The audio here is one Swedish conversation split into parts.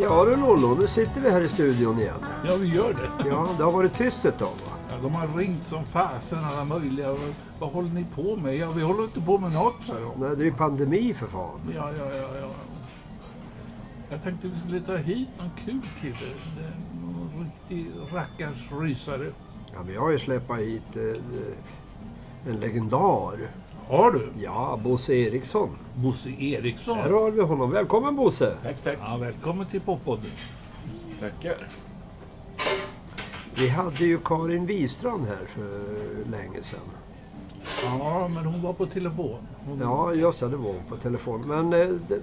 Ja du Lollo, nu sitter vi här i studion igen. Ja, vi gör det. Ja, det har varit tyst ett tag va? Ja, de har ringt som fasen alla möjliga. Vad håller ni på med? Ja, vi håller inte på med något så då. Nej, det är ju pandemi för fan. Ja. Jag tänkte vi skulle ta hit någon kul kille. En riktig rackars rysare. Ja, vi har ju släppt hit en legendar. Har du? Ja, Bosse Eriksson. Bosse Eriksson? Här har vi honom. Välkommen Bosse. Tack. Ja, välkommen till Poppodden. Tackar. Vi hade ju Karin Wistrand här för länge sedan. Ja, men hon var på telefon. Ja, just det, var på telefon. Men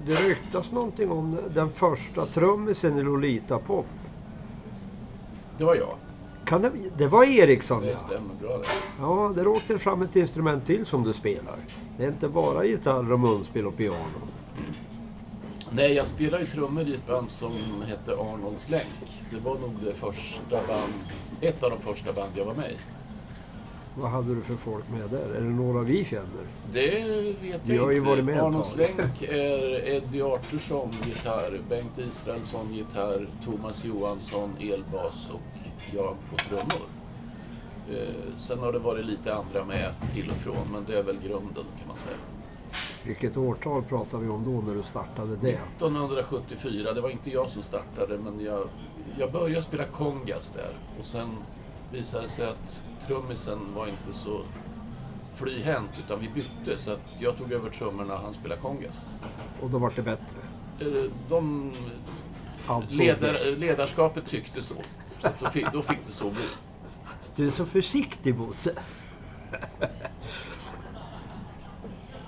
det ryktas någonting om den första trummisen i Lolita Pop. Det var jag. Det var Eriksson. Det stämmer bra det. Ja, det råkade fram ett instrument till som du spelar. Det är inte bara gitarr och munspel och piano. Nej, jag spelar ju trummor i ett band som hette Arnos Länk. Det var nog ett av de första band jag var med i. Vad hade du för folk med där? Är det några vi känner? Det vet jag inte. Arnos Länk är Eddie Artursson gitarr, Bengt Israelsson gitarr, Thomas Johansson elbas och jag på trummor. Sen har det varit lite andra med till och från, men det är väl grunden kan man säga. Vilket årtal pratar vi om då när du startade det? 1974, det var inte jag som startade, men jag började spela kongas där. Och sen visade det sig att trummisen var inte så flyhänt, utan vi bytte, så att jag tog över trummorna, han spelade kongas. Och då var det bättre? Ledarskapet tyckte så. Så då fick det så bli. Du är så försiktig, Bosse.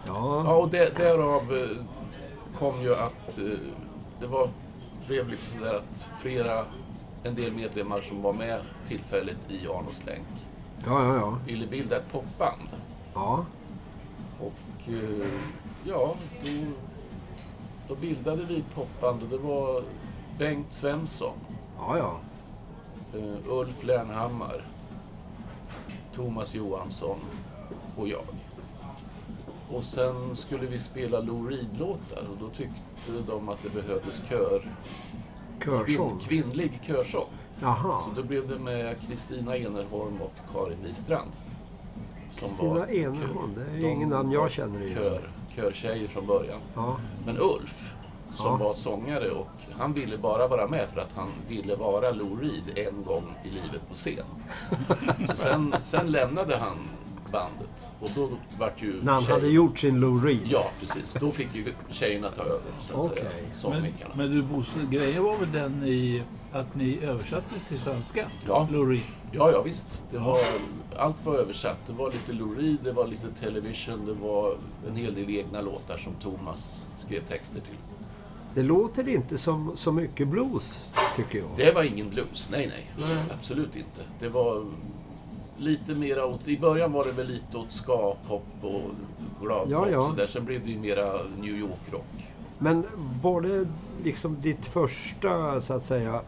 Ja, och därav kom ju att blev liksom sådär att en del medlemmar som var med tillfälligt i Arnos Länk ville bilda ett popband. Ja. Och då bildade vi ett popband och det var Bengt Svensson. Ja. Ulf Lernhammar, Thomas Johansson och jag. Och sen skulle vi spela Lou Reed-låtar och då tyckte de att det behövdes kvinnlig körsång. Jaha. Så då blev det med Kristina Enerholm och Karin Wistrand. Kristina Enerholm, det är ingen namn jag känner igen. Körtjejer från början. Ja. Men Ulf, som var sångare, och han ville bara vara med för att han ville vara Lou Reed en gång i livet på scen. Så sen lämnade han bandet och då vart ju när han hade gjort sin Lou Reed. Ja, precis. Då fick ju tjejerna ta över så att säga, sångmickarna. Men du Bosse, grejen var väl den att ni översatte till svenska? Ja. Lou Reed. Ja, visst. Allt var översatt. Det var lite Lou Reed, det var lite Television, det var en hel del egna låtar som Thomas skrev texter till. Det låter inte som så mycket blues, tycker jag. Det var ingen blues, nej. Absolut inte. Det var lite mera i början var det väl lite åt ska, pop och glad pop, så där. Sen blev det ju mera New York-rock. Men var det liksom ditt första, så att säga,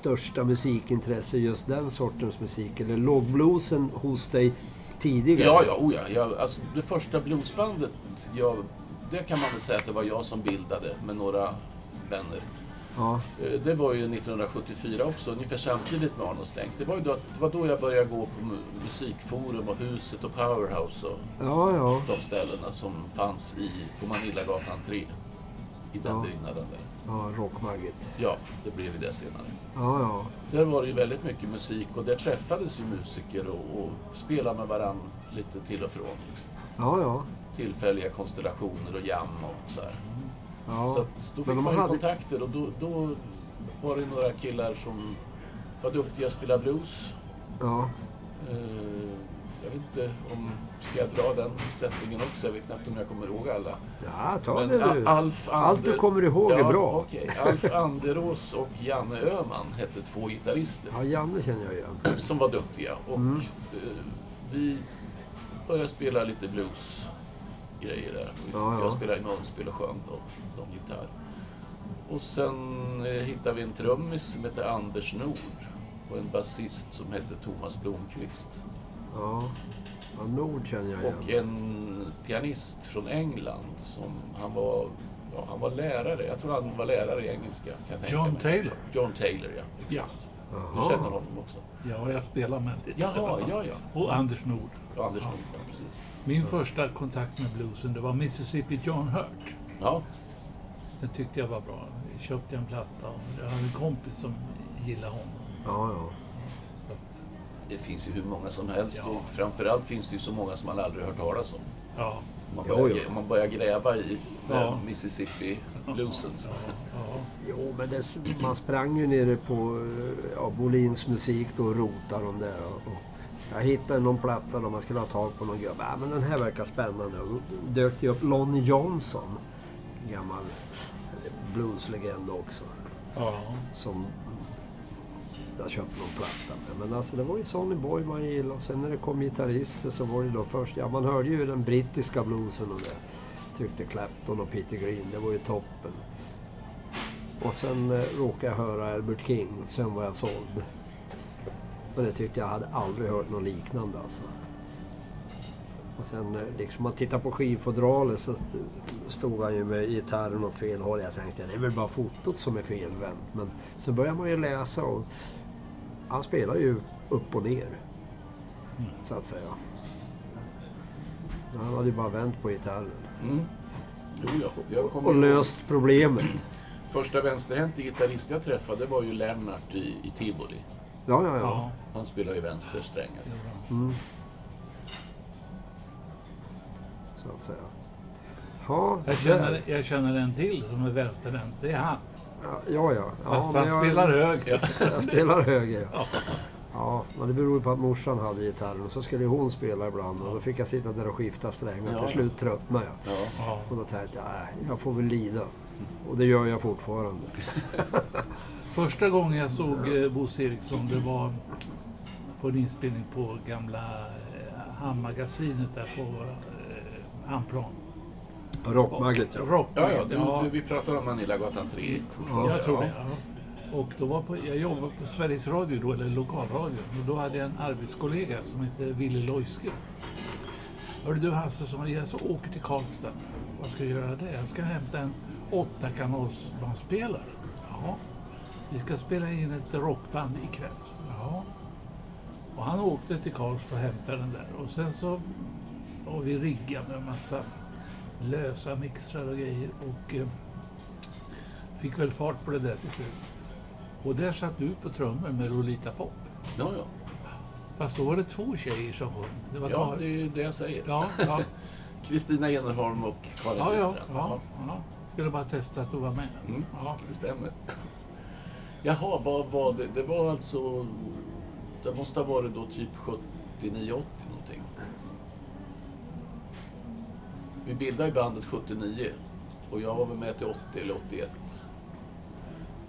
största musikintresse, just den sortens musik? Eller låg bluesen hos dig tidigare? Alltså, det första bluesbandet det kan man väl säga att det var jag som bildade med några vänner. Ja. Det var ju 1974 också, ungefär samtidigt med Arnos Länk. Det var då jag började gå på Musikforum och Huset och Powerhouse och de ställena som fanns på Manillagatan 3 i den byggnaden där. Ja, rockmagget. Ja, det blev ju det senare. Ja. Där var det ju väldigt mycket musik och där träffades ju musiker och spelade med varandra lite till och från. Ja. Tillfälliga konstellationer och jam och så här. Ja, så att då fick man kontakter och då var det några killar som var duktiga att spela blues. Ja. Jag vet inte om jag ska dra den sättningen också, jag vet knappt om jag kommer ihåg alla. Ja, allt du kommer ihåg är bra. Okay. Alf Anderås och Janne Öhman hette två gitarrister. Ja, Janne känner jag igen. Som var duktiga och vi började spela lite blues. Grejer där. Jag spelade i munspel och sjöng de gitarr. Och sen hittade vi en trummis som hette Anders Nord och en basist som hette Thomas Blomqvist. Ja, Nord känner jag igen. Och en pianist från England som han var Ja, han var lärare. Jag tror han var lärare i engelska. Kan jag John tänka mig. Taylor? John Taylor, ja. Exakt. Ja. Du känner honom också? Ja, jag spelar med lite. Jaha, ja. Och Anders Nord. Ja, Anders Nord, ja, precis. Min första kontakt med bluesen, det var Mississippi John Hurt. Ja. Den tyckte jag var bra. Jag köpte en platta och jag hade en kompis som gillade honom. Ja. Så. Det finns ju hur många som helst och framförallt finns det ju så många som man aldrig hört talas om. Ja. Man börjar gräva i Mississippi bluesen. Jo, men man sprang ju nere på Bolins musik då och rotade dem där. Och jag hittade någon platta där man skulle ha tag på någon gubbe. Ja, men den här verkar spännande. Och dök det upp Lonnie Johnson, gammal blueslegend också. Ja. Som jag köpte någon platta med. Men alltså det var ju Sonny Boy man gillade och sen när det kom gitarrister så var det då först, ja man hörde ju den brittiska bluesen och det tyckte Clapton och Peter Green, det var ju toppen. Och sen råkade jag höra Albert King, sen var jag såld. Men det tyckte jag hade aldrig hört något liknande alltså. Och sen liksom man tittar på skivfodralet så stod han ju med gitarren åt fel håll. Jag tänkte det är väl bara fotot som är felvänt. Men så börjar man ju läsa och han spelar ju upp och ner. Så att säga. Han hade ju bara vänt på gitarren. Och löst problemet. Första vänsterhänta gitarrist jag träffade var ju Lennart i Tivoli. Ja. Han spelar ju vänsterstränget. Så ha, jag känner en till som är vänsterhänt, det är han. Ja. Fast han spelar höger. Jag spelar höger. Ja, men det beror på att morsan hade gitarren och så skulle hon spela ibland och då fick jag sitta där och skifta strängar och till slut tröttnade jag. Ja. Och då tänkte jag får väl lida. Och det gör jag fortfarande. Första gången jag såg Bosse Eriksson, det var på en inspelning på gamla Hamnmagasinet där på Amplan. Rockmagget. Vi pratar om Manillagatan 3 fortfarande. Ja, jag tror det. Ja. Och då var jag jobbade på Sveriges Radio då, eller lokalradio. Och då hade jag en arbetskollega som hette Ville Lojske. Hörde du Hasse som jag så åker till Karlstad. Vad ska jag göra det? Jag ska hämta en 8-kanalsbandspelare. Ja. Vi ska spela in ett rockband ikväll. Ja. Och han åkte till Karlstad och hämtade den där. Och sen så och vi riggade med en massa lösa mixrar och grejer och fick väl fart på det där till slut. Och där satt du på trummor med Lolita Pop. Ja. Fast då var det två tjejer som kom. Det är ju det jag säger. Ja. Kristina Enerholm och Karin Wistrand. Ja. Skulle bara testa att du var med. Ja, det stämmer. Jaha, vad var det? Det var alltså, det måste ha varit då typ 79-80 någonting. Vi bildade bandet 79 och jag var väl med till 80 eller 81.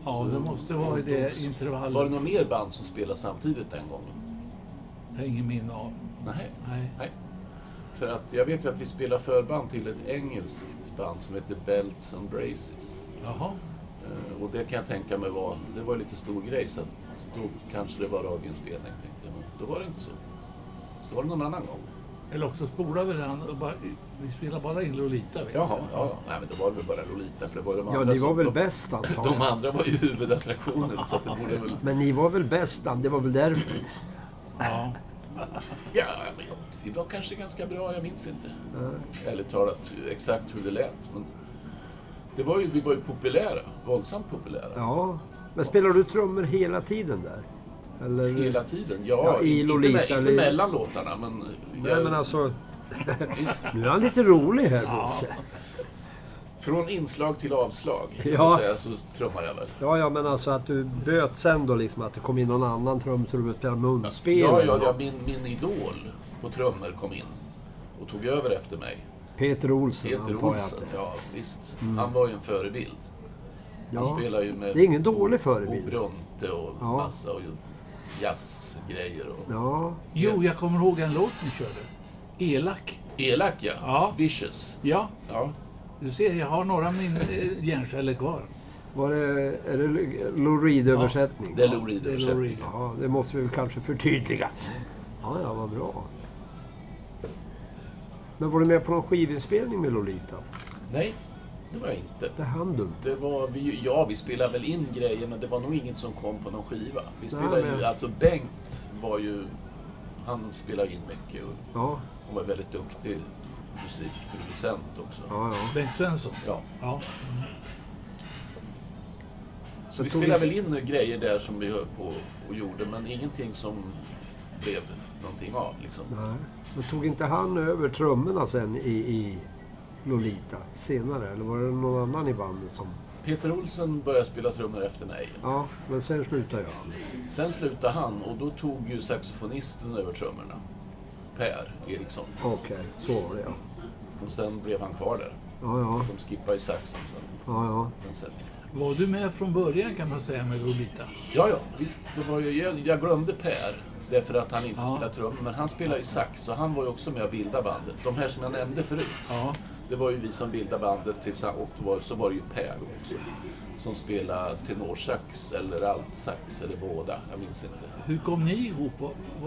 Ja, det måste vara i det intervallet. Var det någon mer band som spelade samtidigt den gången? Jag har ingen minne av. Nej. För att jag vet ju att vi spelade förband till ett engelskt band som heter Belts and Braces. Jaha. Och det kan jag tänka mig var, det var lite stor grej så då kanske det var radionspelning tänkte jag. Men då var det inte så. Då var det någon annan gång. Eller också spolade vi den och bara, vi spelade bara in Lolita. Jaha. Nej, men då var det väl bara Lolita för det var de andra. Ja, ni var väl bäst antagligen. De andra var ju huvudattraktionen så att det borde väl. Men ni var väl bäst, det var väl därför. Ja, men vi var kanske ganska bra, jag minns inte. Eller talat exakt hur det lät, men det var ju, vi var ju populära, våldsamt populära. Ja, men spelar du trummor hela tiden där? Eller, hela tiden, inte mellan låtarna men. Men alltså, nu är han lite rolig här Bosse. Från inslag till avslag säga, så trummar jag väl. Ja men alltså att du böt sen då liksom att det kom in någon annan trum så du började spela munspel. Ja, min idol på trummor kom in och tog över efter mig. Peter Olsson. Ja visst, han var ju en förebild. Han spelar ju med. Det är ingen dålig förebild. Och Brunte och massa och jazzgrejer och... Ja. Jo, jag kommer ihåg en låt ni körde. Elak, ja. Vicious. Ja. Du ser, jag har några av mina hjärnceller kvar. Är det Lou Reed-översättning? Ja, det är Lou Reed-översättning. Ja, det måste vi väl kanske förtydliga. Ja, vad bra. Men var du med på någon skivinspelning med Lolita? Nej, Det var inte. Det hann du. Det var, vi spelade väl in grejer, men det var nog inget som kom på någon skiva. Vi spelade alltså Bengt var ju, han spelade in mycket och han var väldigt duktig musikproducent också. Ja. Bengt Svensson? Ja. Så vi spelade väl in grejer där som vi höll på och gjorde, men ingenting som blev någonting av liksom. Nej. Men tog inte han över trummorna sen i Lolita senare, eller var det någon annan i bandet som... Peter Olsson började spela trummor efter mig. Ja, men sen slutade jag. Sen slutade han och då tog ju saxofonisten över trummorna. Per Eriksson. Okej, så var det ja. Och sen blev han kvar där. Ja. De skippade ju saxen sen. Ja. Var du med från början kan man säga med Lolita? Ja, visst. Det var ju, jag glömde Per. Därför att han inte spelade trummor, men han spelar ju sax, så han var ju också med att bilda bandet. De här som jag nämnde förut, det var ju vi som bildade bandet tillsammans, och så var det ju Per också som spelade tenorsax eller altsax eller båda, jag minns inte. Hur kom ni ihop?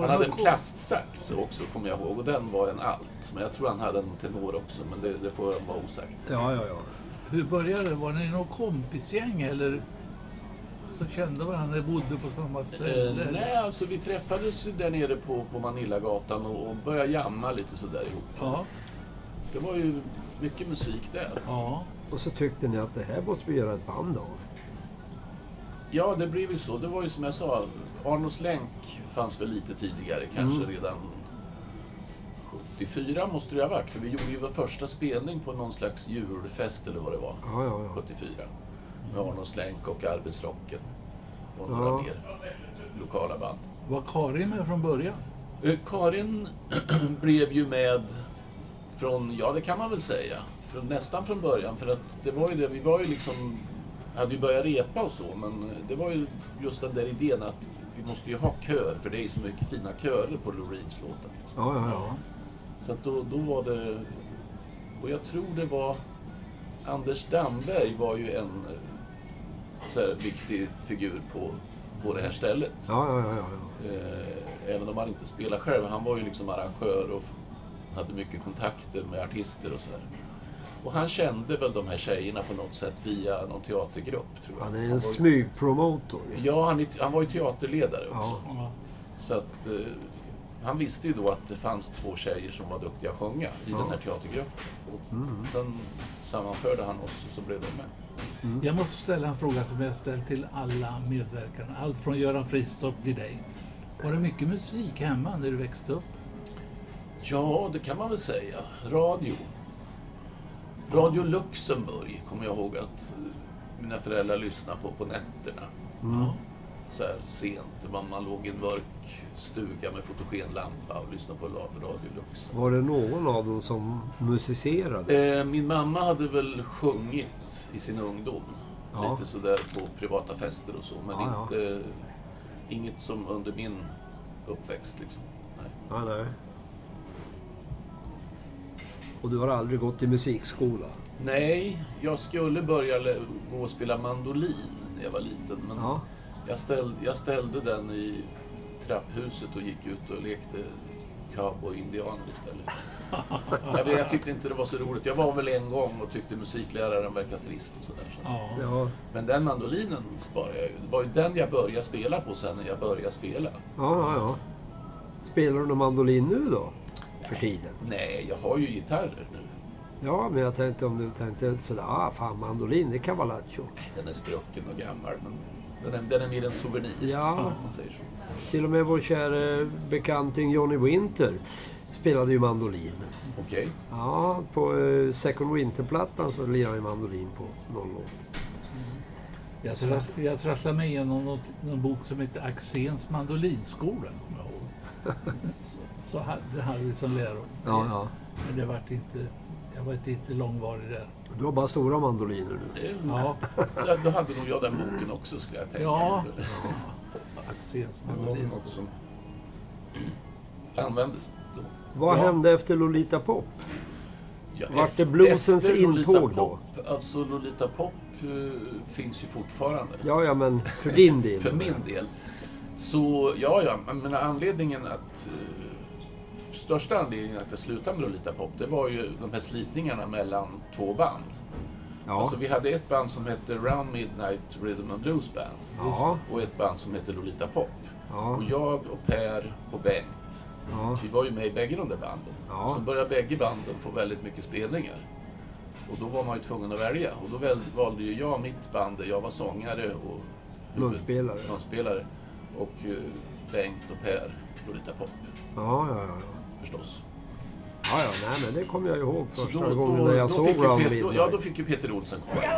Han hade en plastsax också, kommer jag ihåg, och den var en alt, men jag tror han hade en tenor också, men det får vara osagt. Ja. Hur började det? Var ni någon kompisgäng eller... som kände varandra, bodde på samma ställe? Nej, alltså vi träffades där nere på Manillagatan och började jamma lite sådär ihop. Ja. Det var ju mycket musik där. Ja. Och så tyckte ni att det här måste vi göra ett band av. Ja, det blev ju så. Det var ju som jag sa, Arnos Länk fanns väl lite tidigare, kanske redan 74 måste det ha varit. För vi gjorde ju vår första spelning på någon slags julfest eller vad det var, 74. Med Arnos Länk och Arbetsrocken och några mer lokala band. Var Karin med från början? Karin blev ju med från, det kan man väl säga, nästan från början. För att det var ju det, vi var ju liksom, hade ju börjat repa och så, men det var ju just den där idén att vi måste ju ha kör, för det är ju så mycket fina körer på Lou Reeds låtar. Ja. Så att då var det, och jag tror det var Anders Damberg var ju en så här viktig figur på det här stället. Ja. Även om han inte spelar själv, han var ju liksom arrangör och hade mycket kontakter med artister och så här. Och han kände väl de här tjejerna på något sätt via någon teatergrupp, tror jag. Han är en smygpromotor. Ja, han var ju teaterledare också. Ja. Så att han visste ju då att det fanns två tjejer som var duktiga att sjunga i den här teatergruppen. Och sen sammanförde han oss och så blev de med. Mm. Jag måste ställa en fråga som jag ställt till alla medverkarna. Allt från Göran Fristorp till dig. Var det mycket musik hemma när du växte upp? Ja, det kan man väl säga. Radio Luxemburg kommer jag ihåg att mina föräldrar lyssnade på nätterna. Mm. Så här sent. Man låg i en mörk stuga med fotogenlampa och lyssnade på Radio Lux. Var det någon av dem som musicerade? Min mamma hade väl sjungit i sin ungdom. Ja. Lite sådär på privata fester och så. Men inget som under min uppväxt liksom. Nej. Och du har aldrig gått i musikskola? Nej, jag skulle börja gå och spela mandolin när jag var liten. Men jag ställde den i trapphuset och gick ut och lekte cowboy-indianer istället. Jag tyckte inte det var så roligt. Jag var väl en gång och tyckte musikläraren verkade trist och sådär. Ja. Men den mandolinen sparade jag ju. Det var ju den jag började spela på sen när jag började spela. Ja. Spelar du någon mandolin nu då? Nej. För tiden? Nej, jag har ju gitarrer nu. Ja, men jag tänkte om du tänkte sådär, mandolin, det kan vara lattjo. Den är sprucken och gammal, men... Den är mer en souvenir. Ja, man säger så. Till och med vår kära bekanting Johnny Winter spelade ju mandolin. Okej. Ja, på Second Winter-plattan så lirade jag mandolin på någon gång. Jag trasslade mig igenom någon bok som heter Axéns mandolinskola. Så det hade vi som lärare. Ja. Men det var inte... Jag var lite långvarig där. Du har bara stora mandoliner nu. Ja. Då hade nog jag den boken också, skulle jag tänka. Ja. Axéns mandolin också. Användes då. Vad hände efter Lolita Pop? Ja, vart det bluesens intåg då? Alltså Lolita Pop finns ju fortfarande. Ja, men för din del. För min del. Så men anledningen att... Största anledningen att jag slutade med Lolita Pop, det var ju de här slitningarna mellan två band. Ja. Alltså, vi hade ett band som hette Round Midnight Rhythm and Blues Band. Ja. Och ett band som hette Lolita Pop. Ja. Och jag och Per och Bengt, ja, vi var ju med i bägge de där banden. Ja. Så började bägge banden få väldigt mycket spelningar. Och då var man ju tvungen att välja. Och då valde ju jag mitt band där jag var sångare och munspelare. Och Bengt och Per Lolita Pop. Ja. Förstås. Ja, nej, men det kommer jag ihåg första gången när jag såg Round Midnight. Ja, då fick ju Peter Olsson komma in.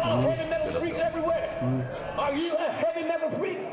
Spela trummor. Are you a heavy metal freak?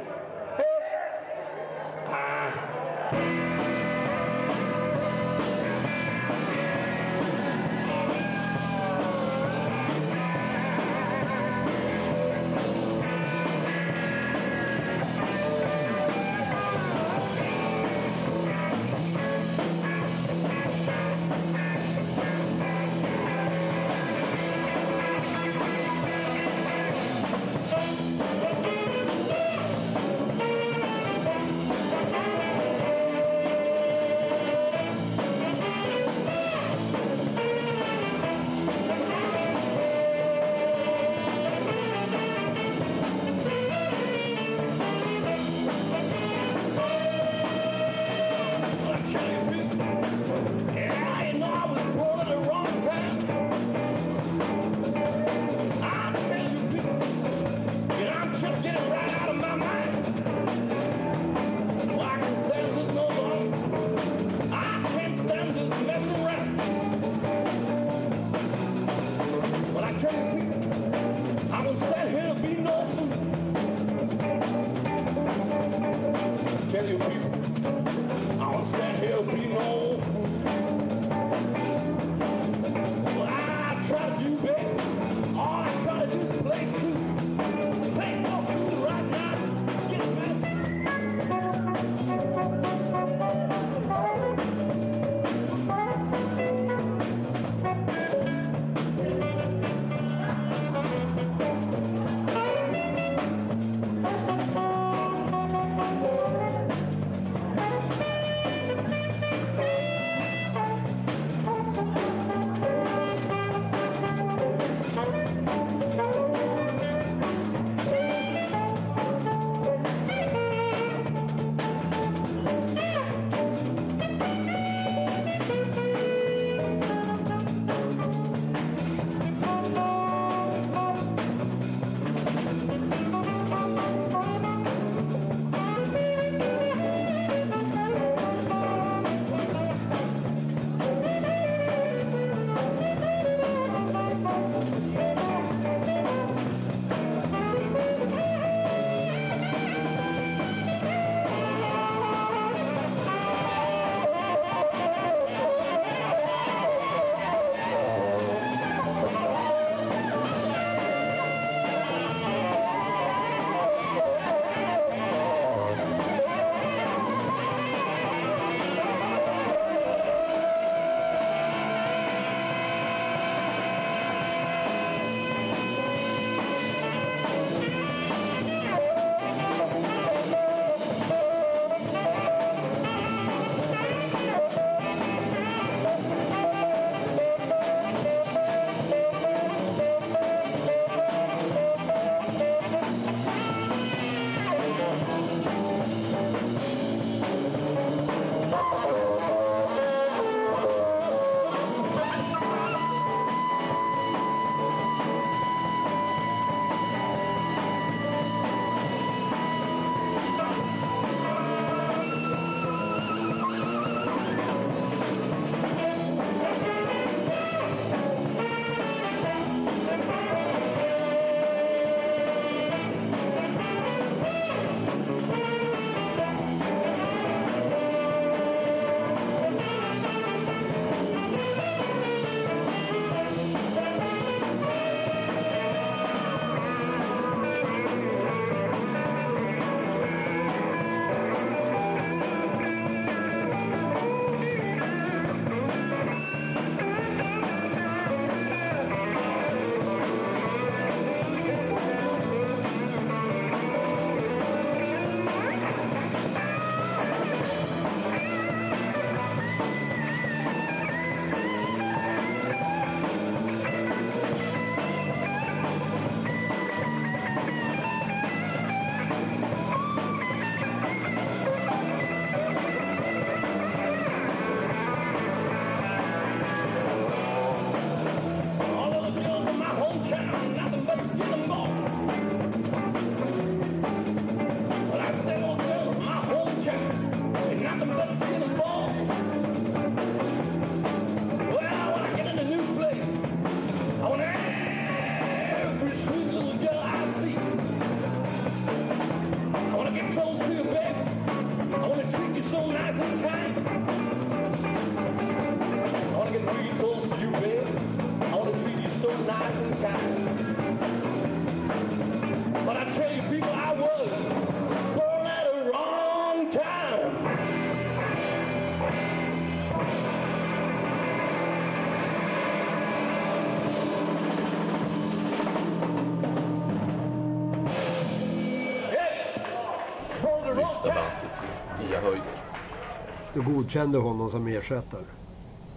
och godkände honom som ersättare.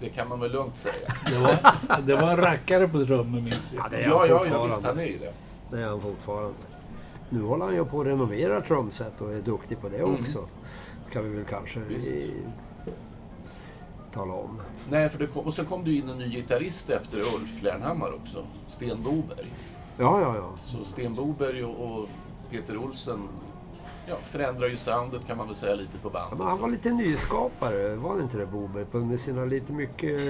Det kan man väl lugnt säga. Det var en rackare på drömmen, minns jag. Ja, visst, han är ju det. Det är han fortfarande. Nu håller han ju på att renovera trumset och är duktig på det också. Ska vi väl kanske tala om. Nej, för det kom, och sen kom du in en ny gitarrist efter Ulf Lernhammar också. Sten Boberg. Ja. Så Sten Boberg och Peter Olsson förändrar ju soundet, kan man väl säga, lite på bandet. Ja, han var lite nyskapare, var det inte det, Boberg? Med sina lite mycket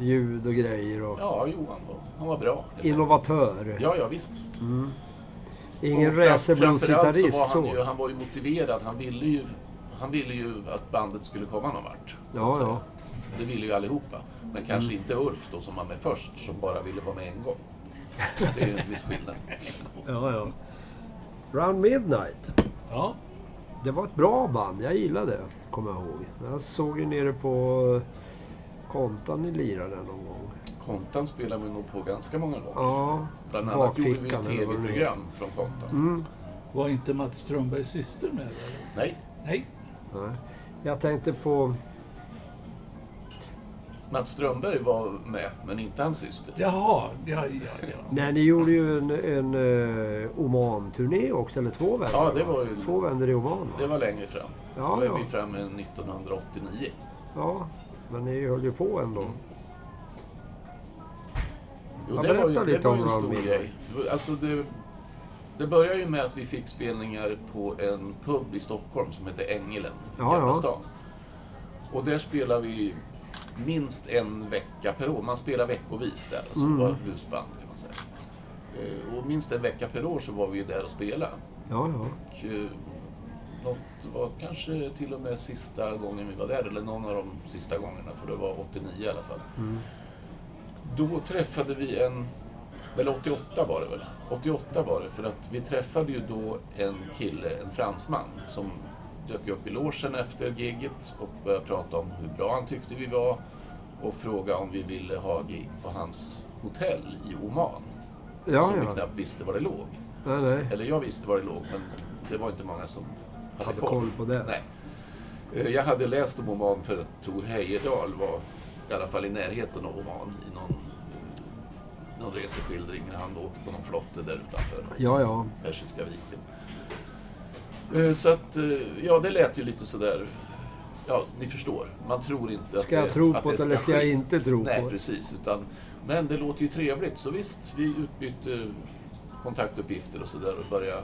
ljud och grejer. Och ja, Johan då. Han var bra. Innovatör. Ja, visst. Mm. Ingen racerblues-gitarrist. Han var ju motiverad. Han ville ju att bandet skulle komma någon vart. Ja. Det ville ju allihopa. Men kanske inte Ulf då, som var med först, som bara ville vara med en gång. Det är ju en viss skillnad. Ja. Round Midnight. Ja. Det var ett bra band. Jag gillade det, kommer jag ihåg. Jag såg ju nere på Kontan i lirade någon gång. Kontan spelade vi nog på ganska många gånger. Ja. Bland annat gjorde vi ett tv-program från Kontan. Mm. Var inte Mats Strömbergs syster med? Eller? Nej. Jag tänkte på... Mats Strömberg var med, men inte hans syster. Jaha. Nej, ni gjorde ju en Oman-turné också, eller två vänder. Ja, det var ju... Två vänder i Oman, va? Det var längre fram. Ja, då är vi framme 1989. Ja, men ni höll ju på ändå. Jo, det var ju en stor grej. Alltså, det började ju med att vi fick spelningar på en pub i Stockholm som heter Ängelen, i stan. Och där spelade vi... minst en vecka per år. Man spelar veckovis där, alltså var husband, kan man säga. Och minst en vecka per år så var vi där och spelade. Ja. Och något var kanske till och med sista gången vi var där, eller någon av de sista gångerna, för det var 89 i alla fall. Mm. Då träffade vi eller 88 var det, för att vi träffade ju då en kille, en fransman, som dök upp i logen efter gigget och började prata om hur bra han tyckte vi var och fråga om vi ville ha gig på hans hotell i Oman. Vi knappt visste var det låg. Nej. Eller jag visste var det låg, men det var inte många som hade koll på det. Nej. Jag hade läst om Oman, för att Tor Heyerdahl var i alla fall i närheten av Oman i någon reseskildring när han åkte på någon flotte där utanför Persiska viken. Så att, det lät ju lite sådär, ni förstår, man tror inte att ska jag tro på det eller ska jag inte tro på det? Nej, precis, men det låter ju trevligt, så visst, vi utbytte kontaktuppgifter och sådär och började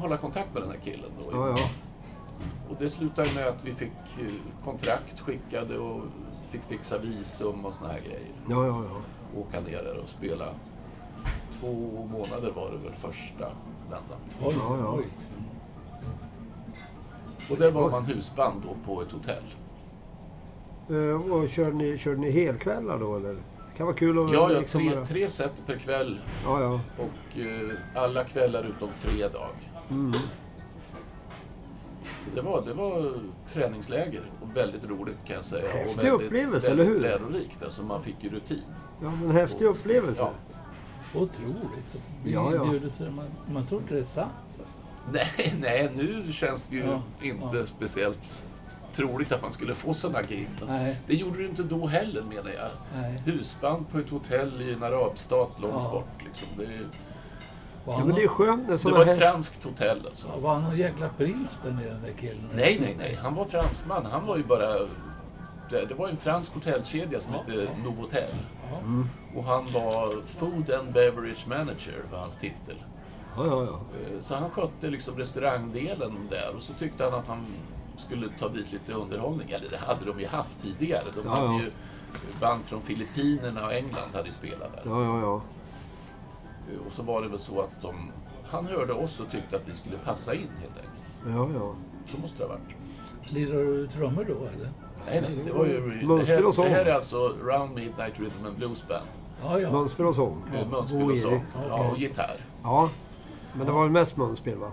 hålla kontakt med den här killen då. Ja. Och det slutade med att vi fick kontrakt skickade och fick fixa visum och såna här grejer. Ja. Åka ner där och spela. 2 månader var det väl första vändan. Oj. Och där var man husband då på ett hotell. Och körde ni helkvällar då, eller? Det kan vara kul att... Ja, liksom... tre set per kväll. Ja. Och alla kvällar utom fredag. Mm. Så det var träningsläger och väldigt roligt, kan jag säga. Häftig och upplevelse, väldigt, eller hur? Väldigt lärorikt, alltså man fick ju rutin. Ja, men häftig upplevelse. Ja. Otroligt. Man tror inte det är sant, alltså. Nej, nu känns det ju inte speciellt troligt att man skulle få sådana gig. Det gjorde du inte då heller, menar jag. Nej. Husband på ett hotell i en arabstat långt bort. Liksom. Men det är skönt. Det var ett franskt hotell. Alltså. Var han någon jäkla prins den där killen? Nej. Han var fransman. Han var ju bara... Det var en fransk hotellkedja som hette Novotel. Mm. Och han var Food and Beverage Manager, var hans titel. Ja. Så han skötte liksom restaurangdelen där, och så tyckte han att han skulle ta dit lite underhållning. Eller det hade de ju haft tidigare. De hade ju band från Filippinerna och England hade ju spelat där. Ja. Och så var det väl så att han hörde oss och tyckte att vi skulle passa in, helt enkelt. Ja. Så måste det ha varit. Lirar du trummor då, eller? Nej, det var ju... Det här är alltså Round Midnight Rhythm and Blues Band. Ja. Munspel och sång. Och gitarr. Ja. Men det var väl mest munspel, va?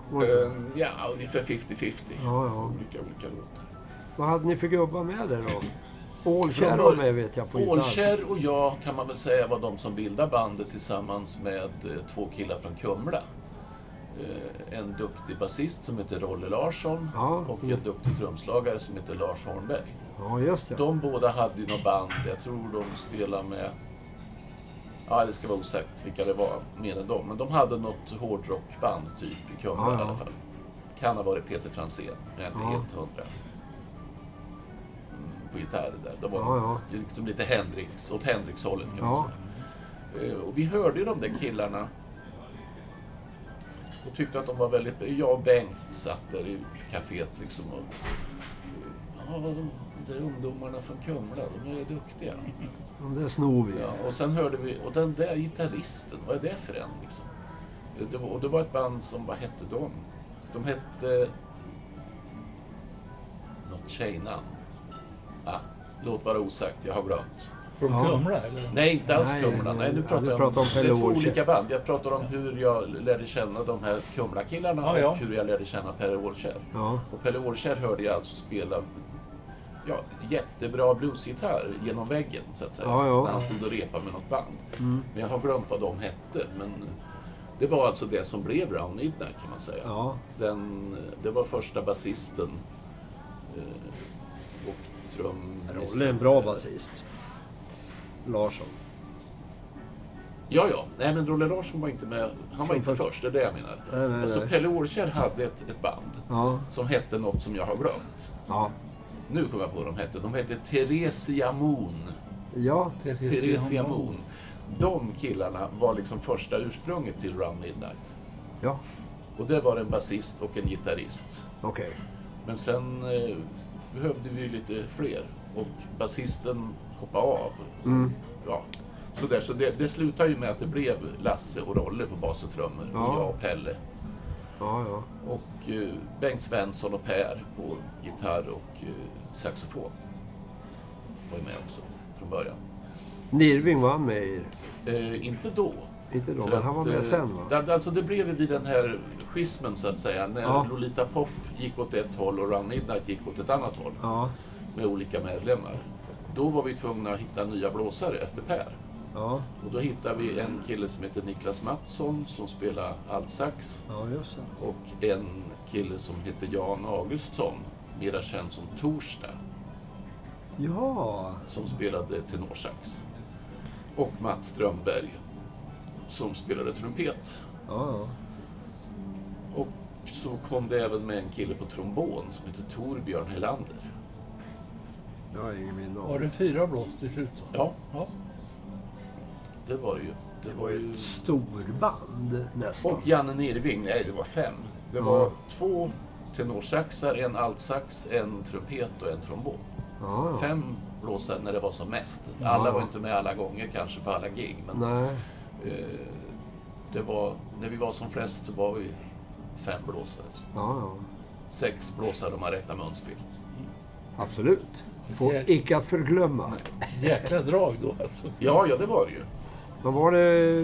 Ja, ungefär 50-50. Ja. Olika låtar. Vad hade ni för gubbar med där då? Årkärr var med, vet jag, på gitarr. Årkärr och jag, kan man väl säga, var de som bildade bandet tillsammans med 2 killar från Kumla. en duktig basist som heter Rolle Larsson och en duktig trumslagare som heter Lars Holmberg. Ja, just det. De båda hade ju något band, jag tror de spelade med, ja det ska vara osagt vilka det var mer än dem, men de hade något hårdrockband typ i Kumla i alla fall. Kan ha varit Peter Fransén, jag är inte helt hundra. På gitarren där, då var det liksom lite Hendrix, åt Hendrix-hållet kan man säga. Och vi hörde ju de där killarna och tyckte att de var väldigt... Jag och Bengt satt där i kaféet liksom och... Ja, de där ungdomarna från Kumla, de är duktiga. De där snor vi. Ja, och sen hörde vi... Och den där gitarristen, vad är det för en liksom? Och det var ett band som, vad hette de? De hette... Något tjejnamn. Ah, låt vara osagt, jag har glömt. Från Kumla eller? Nej, inte alls Kumla. Nej, nu pratar jag om det är två olika band. Jag pratar om hur jag lärde känna de här Kumla-killarna och hur jag lärde känna Pelle Årkärr. Ja. Och Pelle Årkärr hörde jag alltså spela jättebra bluesgitarr genom väggen så att säga. Ja, ja. När han stod och repade med något band. Mm. Men jag har glömt vad de hette. Men det var alltså det som blev Round Midnight kan man säga. Ja. Det var första basisten. Och Rolle är en bra basist. Larsson. Ja. Nej, men Rolle Larsson var inte med. Han var inte först, det är det jag menar. Nej. Alltså Pelle Årkärr hade ett band som hette något som jag har glömt. Ja. Nu kommer jag på vad de hette. De hette Theresia Moon. Ja, Theresia Moon. De killarna var liksom första ursprunget till Round Midnight. Ja. Och det var en basist och en gitarrist. Okej. Men sen behövde vi lite fler och basisten hoppade av. Mm. Ja. Så det slutade ju med att det blev Lasse och Rolle på bas och trummor och jag och Pelle. Ja. Och Bengt Svensson och Per på gitarr och saxofon var ju med också från början. Nirving var med i Inte då, men han var med sen va? Alltså det blev vid den här schismen så att säga, när Lolita Pop gick åt ett håll och Round Midnight gick åt ett annat håll med olika medlemmar. Då var vi tvungna att hitta nya blåsare efter Per. Ja. Och då hittade vi en kille som heter Niklas Mattsson som spelar altsax och en kille som heter Jan Augustsson, mera känd som Torsdag, som spelade tenorsax. Och Mats Strömberg som spelade trumpet. Ja. Och så kom det även med en kille på trombon som heter Torbjörn Helander. Var det 4 blås till slut? Ja. Det var ju. Det var ju ett storband nästan. Och Janne Nirving, det var 5. Det var 2 tenorsaxar, en altsax, en trumpet och en trombon. Ja. 5 blåsare när det var som mest. Alla var inte med alla gånger kanske på alla gig. Men det var, när vi var som flest så var vi 5 blåsare. Ja. 6 blåsare om man räknar munspel. Absolut. Får icke att förglömma. Jäkla drag då alltså. Ja, det var det ju. Vad var det,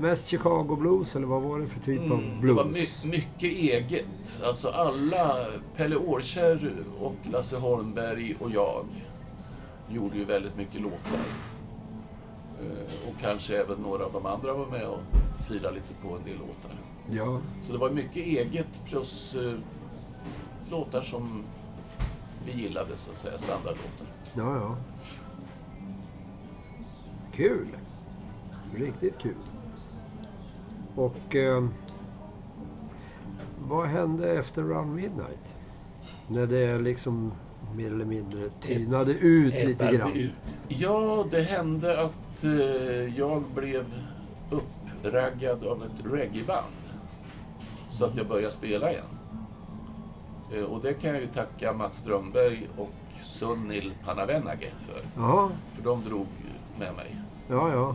mest Chicago Blues eller vad var det för typ av blues? Det var mycket eget. Alltså alla, Pelle Årkärr och Lasse Holmberg och jag gjorde ju väldigt mycket låtar. Och kanske även några av de andra var med och firade lite på en del låtar. Ja. Så det var mycket eget plus låtar som vi gillade så att säga, standardlåtar. Ja. Kul. Riktigt kul. Och vad hände efter Round Midnight? När det liksom mer eller mindre tynade ut lite grann. Ja, det hände att jag blev uppraggad av ett reggaeband. Så att jag började spela igen. Och det kan jag ju tacka Mats Strömberg och Sunil Panabennage för. Ja. För de drog med mig. Ja.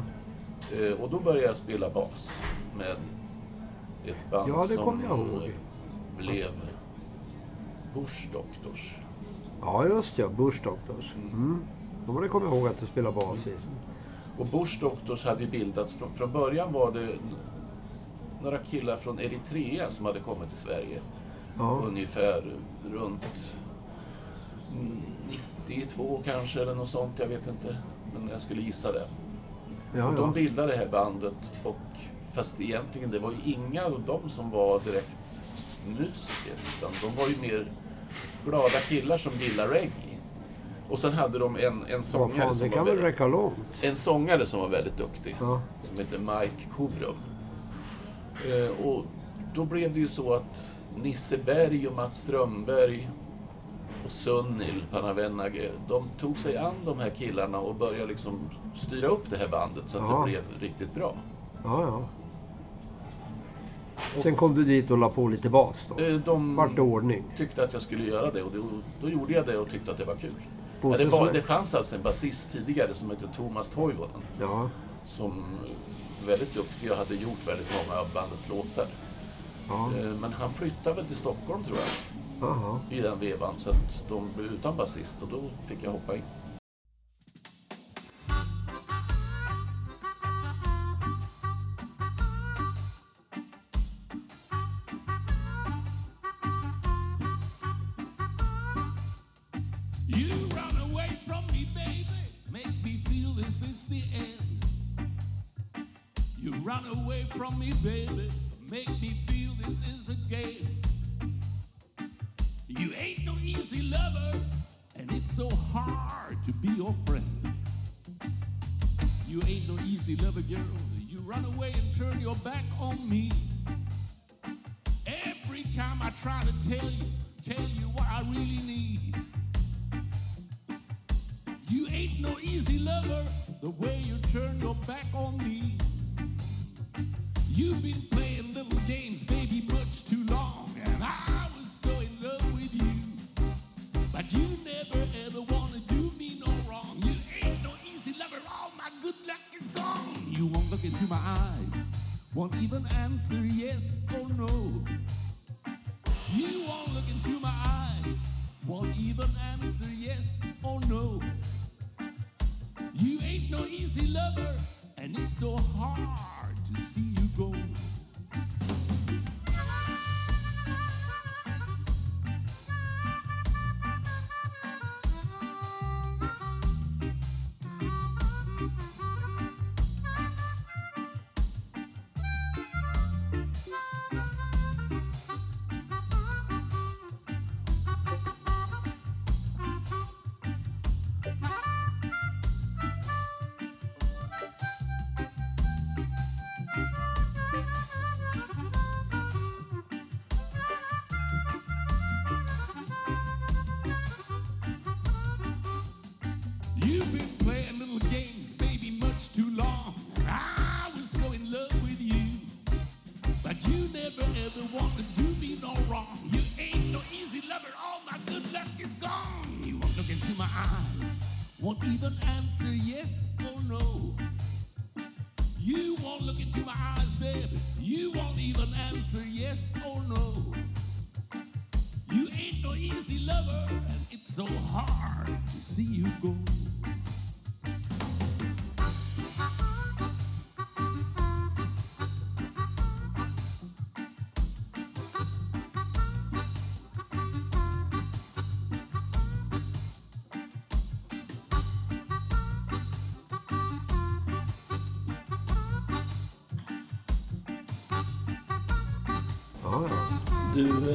Och då började jag spela bas med ett band som blev Bursdoktors. Ja, just det. Bursdoktors. Mm. Då var det, kommer jag ihåg att du spelade bas i. Och Bursdoktors hade bildats från början var det några killar från Eritrea som hade kommit till Sverige. Ja. Ungefär runt 92 kanske eller något sånt, jag vet inte. Men jag skulle gissa det. Ja. Och de bildade det här bandet och Fast egentligen, det var ju inga av dem som var direkt musiker, utan de var ju mer glada killar som gillar reggae. Och sen hade de en sångare som var väldigt duktig, ja, som hette Mike Kourum. Och då blev det ju så att Nisseberg och Mats Strömberg och Sunil Panabennage, de tog sig an de här killarna och började liksom styra upp det här bandet så att det blev riktigt bra. Ja, ja. Och sen kom du dit och la på lite bas då? De ordning tyckte att jag skulle göra det, och då gjorde jag det och tyckte att det var kul. Ja, det fanns alltså en basist tidigare som hette Thomas Toivonen, ja, som väldigt duktig och hade gjort väldigt många av bandets låtar. Ja. Men han flyttade väl till Stockholm, tror jag, aha, i den vevan, så att de blev utan basist och då fick jag hoppa in.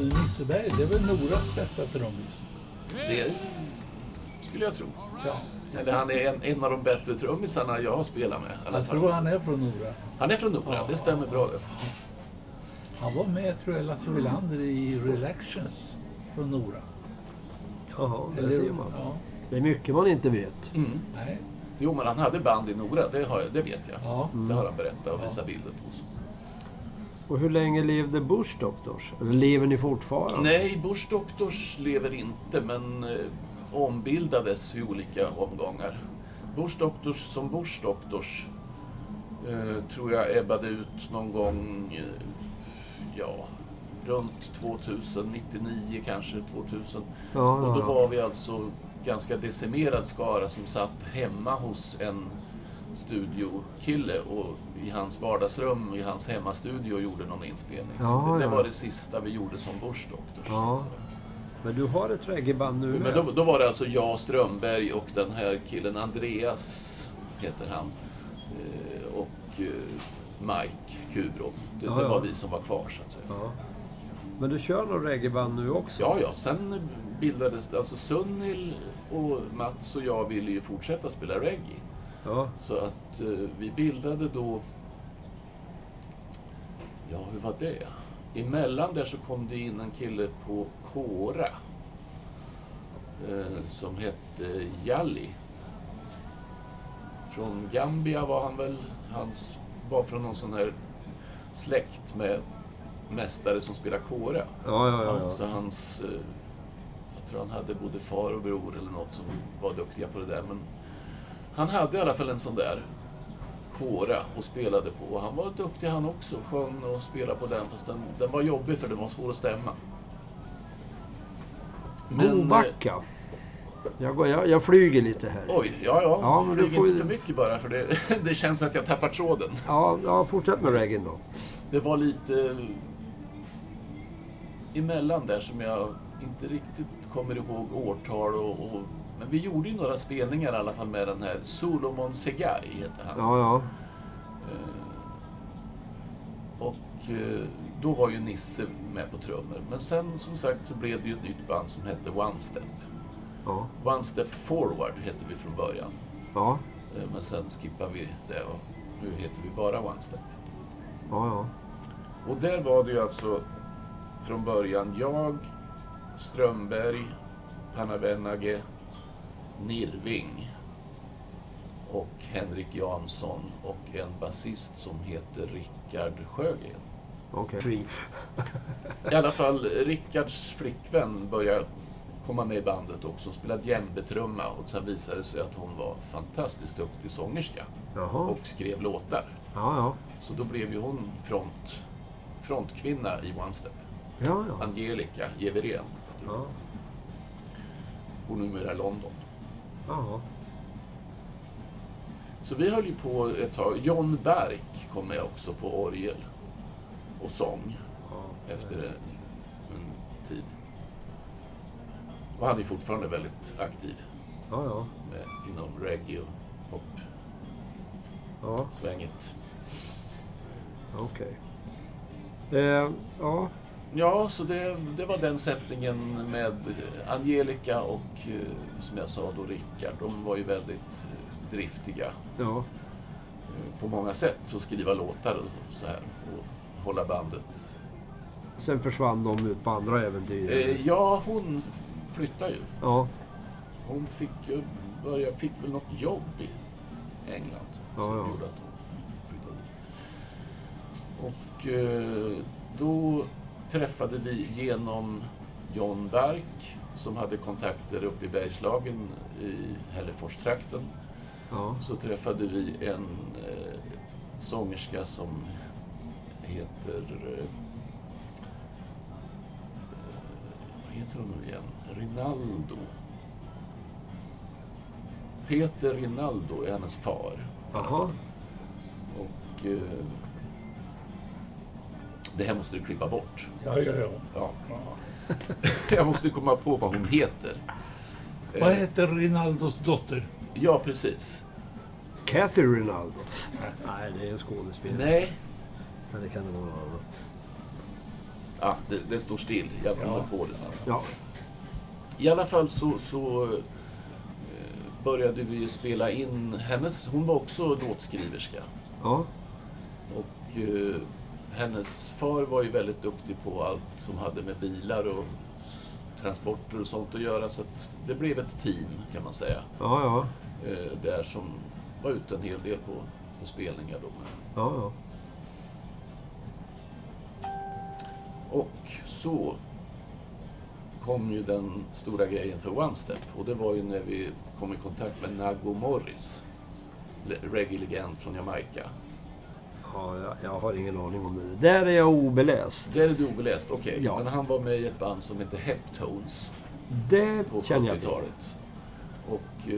Nisseberg, det är väl Noras bästa trummis? Det skulle jag tro. Ja. Eller han är en av de bättre trummisarna jag har spelat med. Jag tror han är från Nora. Han är från Nora, ja, det stämmer bra. Han var med, tror jag, Lasse Wilander i Relations från Nora. Jaha, det ser man. Ja. Det är mycket man inte vet. Mm. Nej. Jo, men han hade band i Nora, det vet jag. Ja. Mm. Det har han berättat och visat bilder på. Och hur länge levde Bursdoktors? Eller lever ni fortfarande? Nej, Bursdoktors lever inte, men ombildades i olika omgångar. Bursdoktors som Bursdoktors tror jag ebbade ut någon gång runt 2099 kanske, 2000. Ja. Och då var vi alltså ganska decimerad skara som satt hemma hos en studiokille och i hans vardagsrum, i hans hemmastudio, gjorde någon inspelning. Ja, så det var det sista vi gjorde som Bursdoktors. Ja. Men du har ett reggaeband nu? Men då var det alltså jag, Strömberg och den här killen, Andreas heter han, och Mike Kourum. Det var vi som var kvar så att säga. Ja. Men du kör någon reggaeband nu också? Ja, sen bildades det, alltså Sunil och Mats och jag ville ju fortsätta spela reggae. Ja. Så att vi bildade då, ja hur var det? Emellan där så kom det in en kille på Kora som hette Jalli. Från Gambia var han väl, hans var från någon sån här släkt med mästare som spelar kora. Ja. Så hans, jag tror han hade både far och bror eller något som var duktiga på det där, men han hade i alla fall en sån där kora och spelade på, och han var duktig han också, sjöng och spelade på den, fast den var jobbig för den var svår att stämma. Bobacka. Jag flyger lite här. Oj, ja men flyger inte för mycket bara för det känns att jag tappar tråden. Ja, fortsätt med reggae då. Det var lite emellan där som jag inte riktigt kommer ihåg årtal och men vi gjorde ju några spelningar i alla fall med den här Solomon Segai heter han. Ja. Och då var ju Nisse med på trummor. Men sen som sagt så blev det ju ett nytt band som hette One Step. Ja. One Step Forward hette vi från början. Ja. Men sen skippade vi det och nu heter vi bara One Step. Ja. Och där var det ju alltså från början jag, Strömberg, Panabennage, Nirving och Henrik Jansson och en basist som heter Rickard Sjöger. Okej. I alla fall Rickards flickvän började komma med i bandet också. Hon spelade djembetrumma och sen visade det sig att hon var fantastiskt duktig sångerska. Jaha. Och skrev låtar. Ja. Så då blev ju hon frontkvinna i One Step. Ja. Angelica Geviren. Ja. Hon numera i London. Ja. Så vi höll ju på ett tag. John Berg kom med också på orgel och sång efter en tid. Och han är fortfarande väldigt aktiv med, inom reggae och pop svänget. Okej. Ja, så det var den sättningen med Angelica och som jag sa då Rickard. De var ju väldigt driftiga på många sätt att skriva låtar och så här och hålla bandet. Sen försvann de ut på andra äventyr. Ja, hon flyttade ju. Ja. Hon fick väl något jobb i England som gjorde att hon flyttade. Och då träffade vi genom John Berg som hade kontakter uppe i Bergslagen i Hälleforstrakten. Ja. Så träffade vi en sångerska som heter vad heter hon nu igen? Rinaldo. Peter Rinaldo är hennes far. Aha. Och det här måste du klippa bort. Ja. Jag måste komma på vad hon heter. Vad heter Rinaldos dotter? Ja, precis. Kathy Rinaldo. Nej, det är en skådespelare. Nej. Men det kan det vara. Ja, det står still. Jag kommer på det sen. Ja. I alla fall så började vi ju spela in hennes... Hon var också låtskriverska. Ja. Och... hennes far var ju väldigt duktig på allt som hade med bilar och transporter och sånt att göra, så att det blev ett team kan man säga. Ja. Där som var ute en hel del på spelningar då. Ja. Och så kom ju den stora grejen för One Step, och det var ju när vi kom i kontakt med Nago Morris, reggae-legend från Jamaica. Ja, jag har ingen aning om det. Där är jag obeläst. Där är du obeläst, okej. Ja. Men han var med i ett band som heter Heptones. Det på 70-talet. Och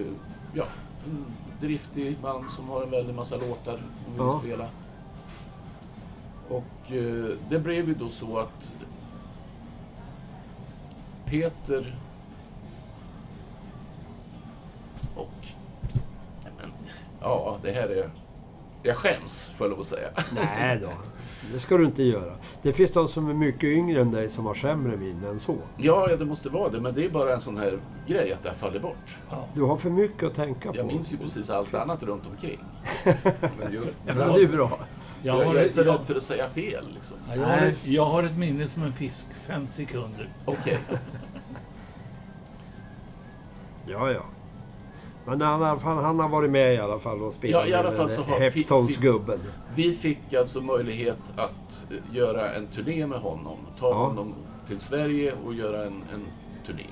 ja, en driftig man som har en väldig massa låtar som vill spela. Och det blev ju då så att Peter och det här är Jag skäms, får jag lov att säga. Nej då, det ska du inte göra. Det finns de som är mycket yngre än dig som har sämre minne än så. Ja, det måste vara det, men det är bara en sån här grej att det faller bort. Ja. Du har för mycket att tänka på. Jag minns ju precis allt annat runt omkring. Men just, ja, men det är bra. Jag är så rädd för att säga fel. Liksom. Jag har ett minne som en fisk, 5 sekunder. Okej. Okay. Ja. Men han har varit med i alla fall och spelat Heptons gubben. Vi fick alltså möjlighet att göra en turné med honom. Ta honom till Sverige och göra en turné.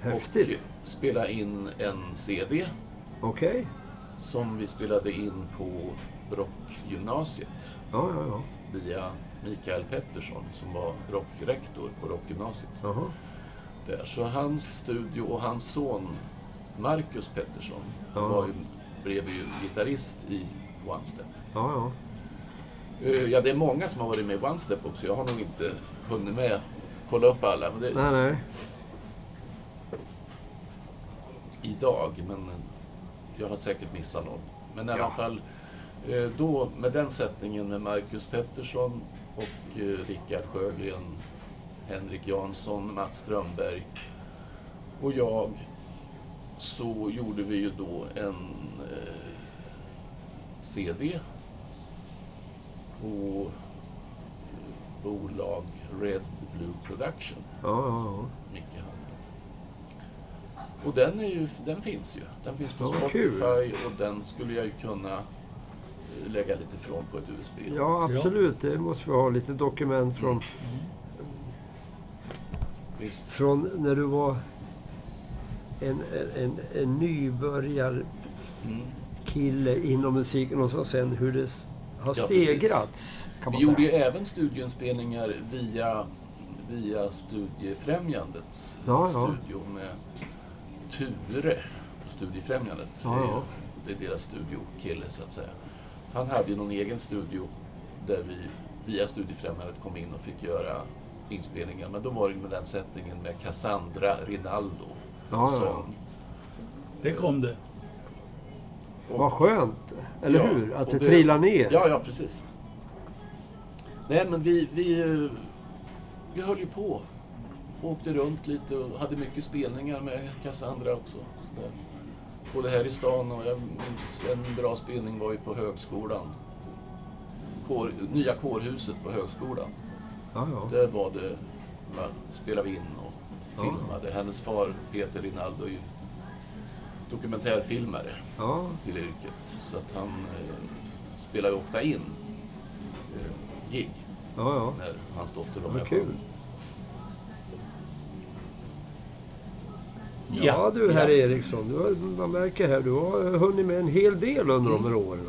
Häftigt. Och spela in en CD. Okej. Okay. Som vi spelade in på rockgymnasiet. Ja. Via Mikael Pettersson som var rockrektor på rockgymnasiet. Jaha. Där. Så hans studio och hans son Marcus Pettersson var ju bredvid gitarrist i One Step. Ja, det är många som har varit med i One Step också. Jag har nog inte hunnit med kolla upp alla. Men det nej. Idag, men jag har säkert missat någon. Men i alla fall, då med den sättningen med Marcus Pettersson och Rickard Sjögren, Henrik Jansson, Mats Strömberg och jag, så gjorde vi ju då en CD på bolag Red Blue Production. Ja. Micke hade. Och den finns på Spotify och den skulle jag ju kunna lägga lite från på ett USB. Ja, absolut. Det måste vi ha lite dokument från. Visst. Från när du var en nybörjarkille inom musiken och så sen hur det har stegrats. Kan man vi säga. Gjorde ju även studioinspelningar via Studiefrämjandets studio med Ture på Studiefrämjandet. Ja. Det är deras studiokille så att säga. Han hade ju någon egen studio där vi via Studiefrämjandet kom in och fick göra inspelningar. Men då var det med den sättningen med Cassandra Rinaldo. Ja. Det kom det. Och, vad skönt, eller hur? Att det trillar ner. Ja, precis. Nej, men vi höll ju på. Åkte runt lite och hade mycket spelningar med Cassandra också. Både här i stan och jag minns en bra spelning var ju på högskolan. Nya kårhuset på högskolan. Ja. Där var det, spelade vi in och filmade. Hennes far Peter Rinaldo är ju dokumentärfilmare till yrket, så att han spelar ju ofta in gig när hans dotter var med. Kul. Ja du herr Eriksson, man märker här du har hunnit med en hel del under de här åren.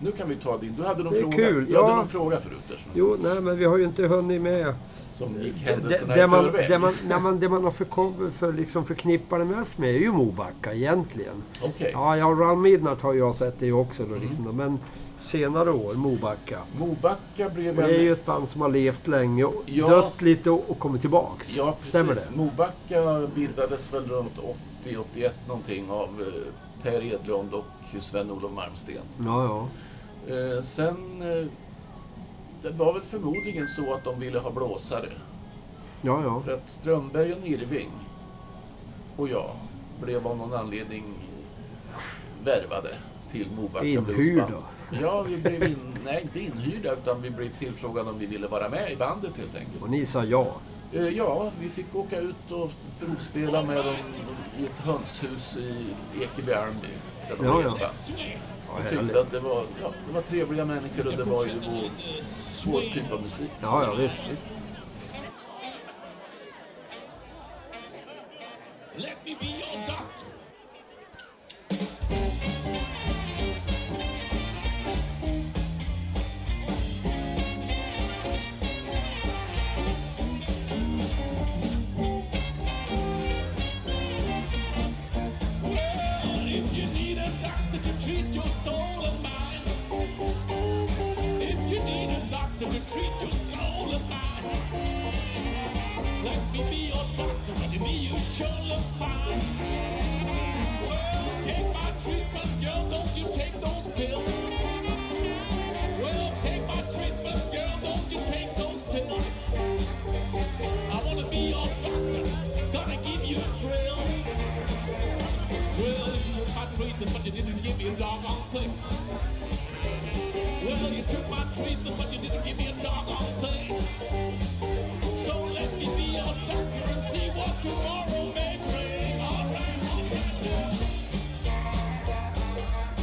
Nu kan vi ta din, du hade någon fråga. Kul. Du hade någon fråga förut där. Jo, nej men vi har ju inte hunnit med som gick händelserna det man har för liksom förknippar det mest med är ju Mobacka egentligen. Okay. Ja, Round Midnight har jag sett det också då, liksom, men senare år Mobacka. Mobacka blev det är ju ett band som har levt länge och dött lite och kommit tillbaks. Ja, precis. Stämmer det? Mobacka bildades väl runt 80-81 någonting av Per Edlund och Sven-Olof Malmsten. Ja. Sen det var väl förmodligen så att de ville ha blåsare. Ja. För att Strömberg och Nirving och jag blev av någon anledning värvade till Mobacka. Inhyrda? Ja, vi blev inte inhyrda utan vi blev tillfrågade om vi ville vara med i bandet helt enkelt. Och ni sa ja? Ja, vi fick åka ut och provspela med dem i ett hönshus i Ekebyarmby. Där de var. Jag tyckte att det var trevliga människor och det var ju vår typ av musik. Ja, visst. Take my treatment, girl, don't you take those pills. treatment, but you didn't give me a doggone thing. Well, you took my treatment, but you didn't give me a doggone thing. So let me be your doctor and see what tomorrow may bring. All right, all right.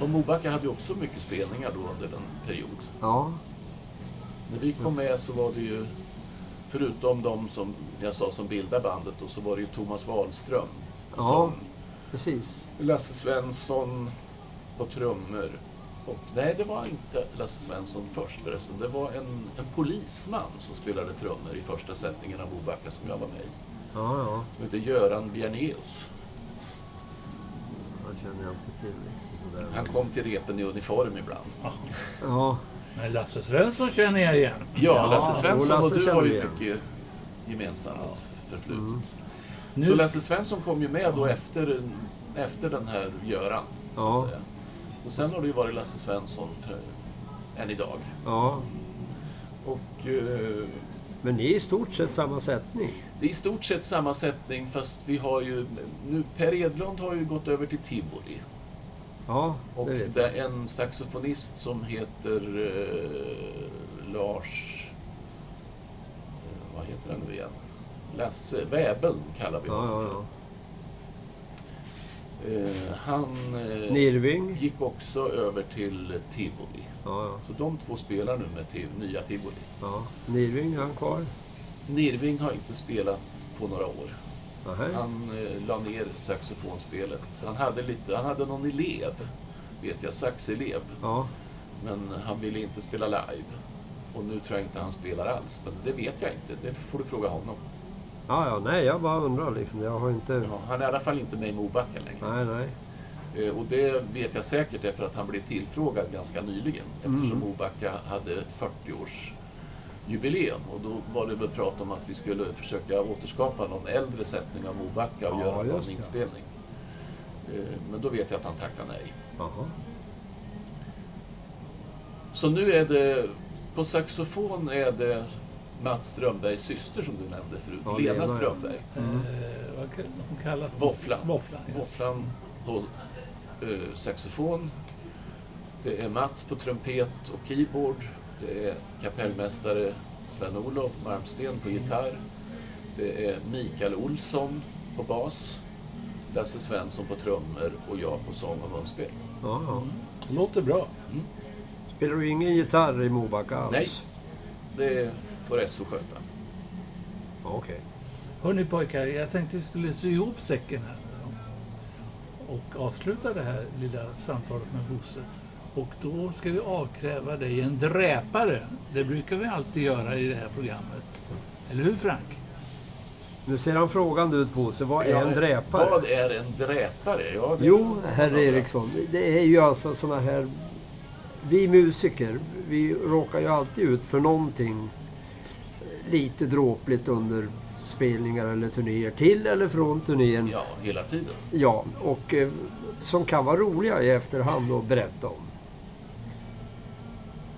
Och Mobacka hade ju också mycket spelningar då under den period. Ja. När vi kom med så var det ju, förutom de som jag sa som bildade bandet då, så var det ju Thomas Wahlström. Ja, precis. Lasse Svensson på trummor. Och, nej, det var inte Lasse Svensson först förresten. Det var en polisman som spelade trummor i första sättningen av Mobacka som jag var med i. Ja, ja. Som heter Göran Bjernéus. Jag känner inte till det. Han kom till repen i uniform ibland. Ja. Men Lasse Svensson känner jag igen. Ja, Lasse Svensson och du har ju mycket gemensamt förflutet. Mm. Så Lasse Svensson kom ju med då efter den här Göran, så att säga. Och sen har det ju varit Lasse Svensson än idag. Ja. Och... men det är i stort sett samma sättning. Det är i stort sett samma sättning, fast vi har ju... nu Per Edlund har ju gått över till Tivoli. Ja, och det är en saxofonist som heter Lars... vad heter han nu igen? Lasse Väbeln kallar vi honom för. Han Nirving gick också över till Tivoli. Ja, ja. Så de två spelar nu med nya Tivoli. Ja. Nirving är han kvar? Nirving har inte spelat på några år. Han la ner saxofonspelet. Han hade någon elev, vet jag, saxelev. Ja. Men han ville inte spela live. Och nu tror jag inte han spelar alls, men det vet jag inte. Det får du fråga honom. Ja, nej, jag bara undrar liksom. Jag har inte... ja, han är i alla fall inte med i Mobacka längre. Nej. Och det vet jag säkert därför att han blev tillfrågad ganska nyligen. Eftersom Mobacka hade 40-års jubileum, och då var det väl prat om att vi skulle försöka återskapa någon äldre sättning av Mobacka och göra någon inspelning. Men då vet jag att han tackade nej. Aha. Så nu är det, på saxofon är det Mats Strömbergs syster som du nämnde förut, ja, Lena Strömberg. Vad kallas det? Våfflan på saxofon. Det är Mats på trumpet och keyboard. Det är kapellmästare Sven-Olof Malmsten på gitarr. Det är Mikael Olsson på bas, Lasse Svensson på trummor och jag på sång och munspel. Ja, ja. Låter bra. Mm. Spelar du ingen gitarr i Mobacka alls? Nej, det får SO sköta. Okej. Okay. Hörrni pojkar, jag tänkte vi skulle sy ihop säcken här och avsluta det här lilla samtalet med Bosse. Och då ska vi avkräva dig en dräpare. Det brukar vi alltid göra i det här programmet. Eller hur, Frank? Nu ser han frågande ut på sig. Vad är en dräpare? Vad är en dräpare? Ja, jo, herr Eriksson. Det är ju alltså såna här... Vi musiker, vi råkar ju alltid ut för någonting lite dråpligt under spelningar eller turnéer. Till eller från turnén. Ja, hela tiden. Ja, och som kan vara roliga i efterhand att berätta om.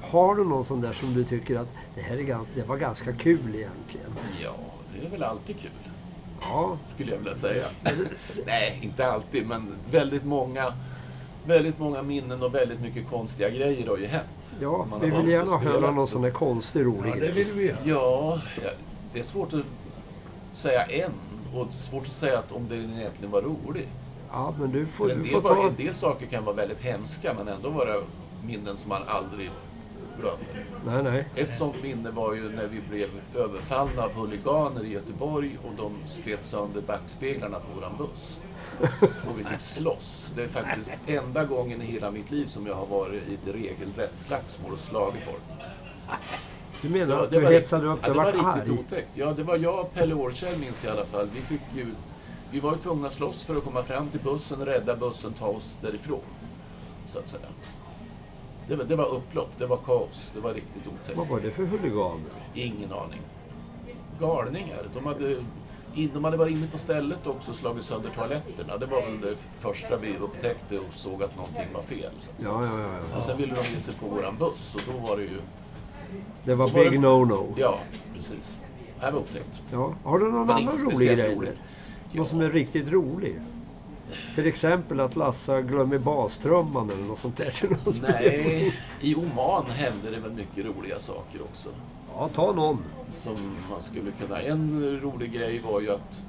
Har du någon sån där som du tycker att det här är det var ganska kul egentligen? Ja, det är väl alltid kul. Ja. Skulle jag vilja säga. Nej, inte alltid, men väldigt många minnen och väldigt mycket konstiga grejer har ju hänt. Ja, vi vill gärna höra någon sån där konstig, rolig grej. Ja, det vill vi göra. Ja, det är svårt att säga och det är svårt att säga att om det egentligen var roligt. Ja, men en del saker kan vara väldigt hemska, men ändå vara minnen som man aldrig... Nej. Ett sånt minne var ju när vi blev överfallna av huliganer i Göteborg och de slet sönder backspeglarna på våran buss. Och vi fick slåss. Det är faktiskt enda gången i hela mitt liv som jag har varit i ett regelrätt slagsmål och slagit folk. Du menar att du hetsade upp? Ja, det var riktigt otäckt. Ja, det var jag och Pelle Årkärr minns i alla fall. Vi var ju tvungna att slåss för att komma fram till bussen, rädda bussen, ta oss därifrån. Så att säga. Det var upplopp, det var kaos, det var riktigt otäckt. Vad var det för huliganer? Ingen aning. Galningar. De hade varit inne på stället också och slagit sönder toaletterna. Det var väl det första vi upptäckte och såg att någonting var fel. Så att ja. Och sen ville de ge sig på våran buss och då var det ju... Det var big no-no. Ja, precis. Det här var otäckt. Ja. Har du någon annan rolig grej? Ja. Någon som är riktigt rolig? Till exempel att Lasse glömmer baströmman eller något sånt där till någon spelning. Nej, i Oman hände det väl mycket roliga saker också. Ja, ta någon. Som man skulle kunna... En rolig grej var ju att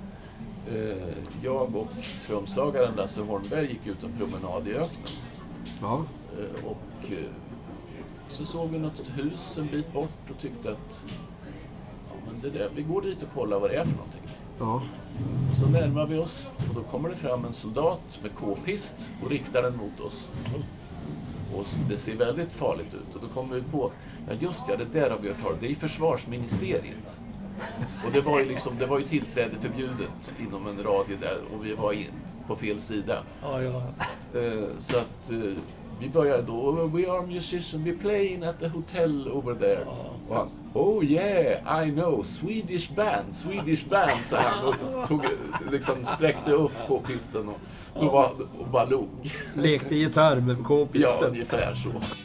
jag och trumslagaren Lasse Holmberg gick ut en promenad i öknen. Ja. Så såg vi något hus en bit bort och tyckte att vi går dit och kollar vad det är för någonting. Ja. Och så närmar vi oss och då kommer det fram en soldat med k-pist och riktar den mot oss. Och det ser väldigt farligt ut och då kommer vi på, det där har vi hört talas om, det är försvarsministeriet. Och det var ju tillträde förbjudet inom en radie där och vi var på fel sida. Ja. Så att vi började då, we are musicians, we play in at the hotel over there. Och han, oh yeah, I know, Swedish band, sa han och sträckte upp k-pisten och bara log. Lekte gitarr med k-pisten. Ja, ungefär så.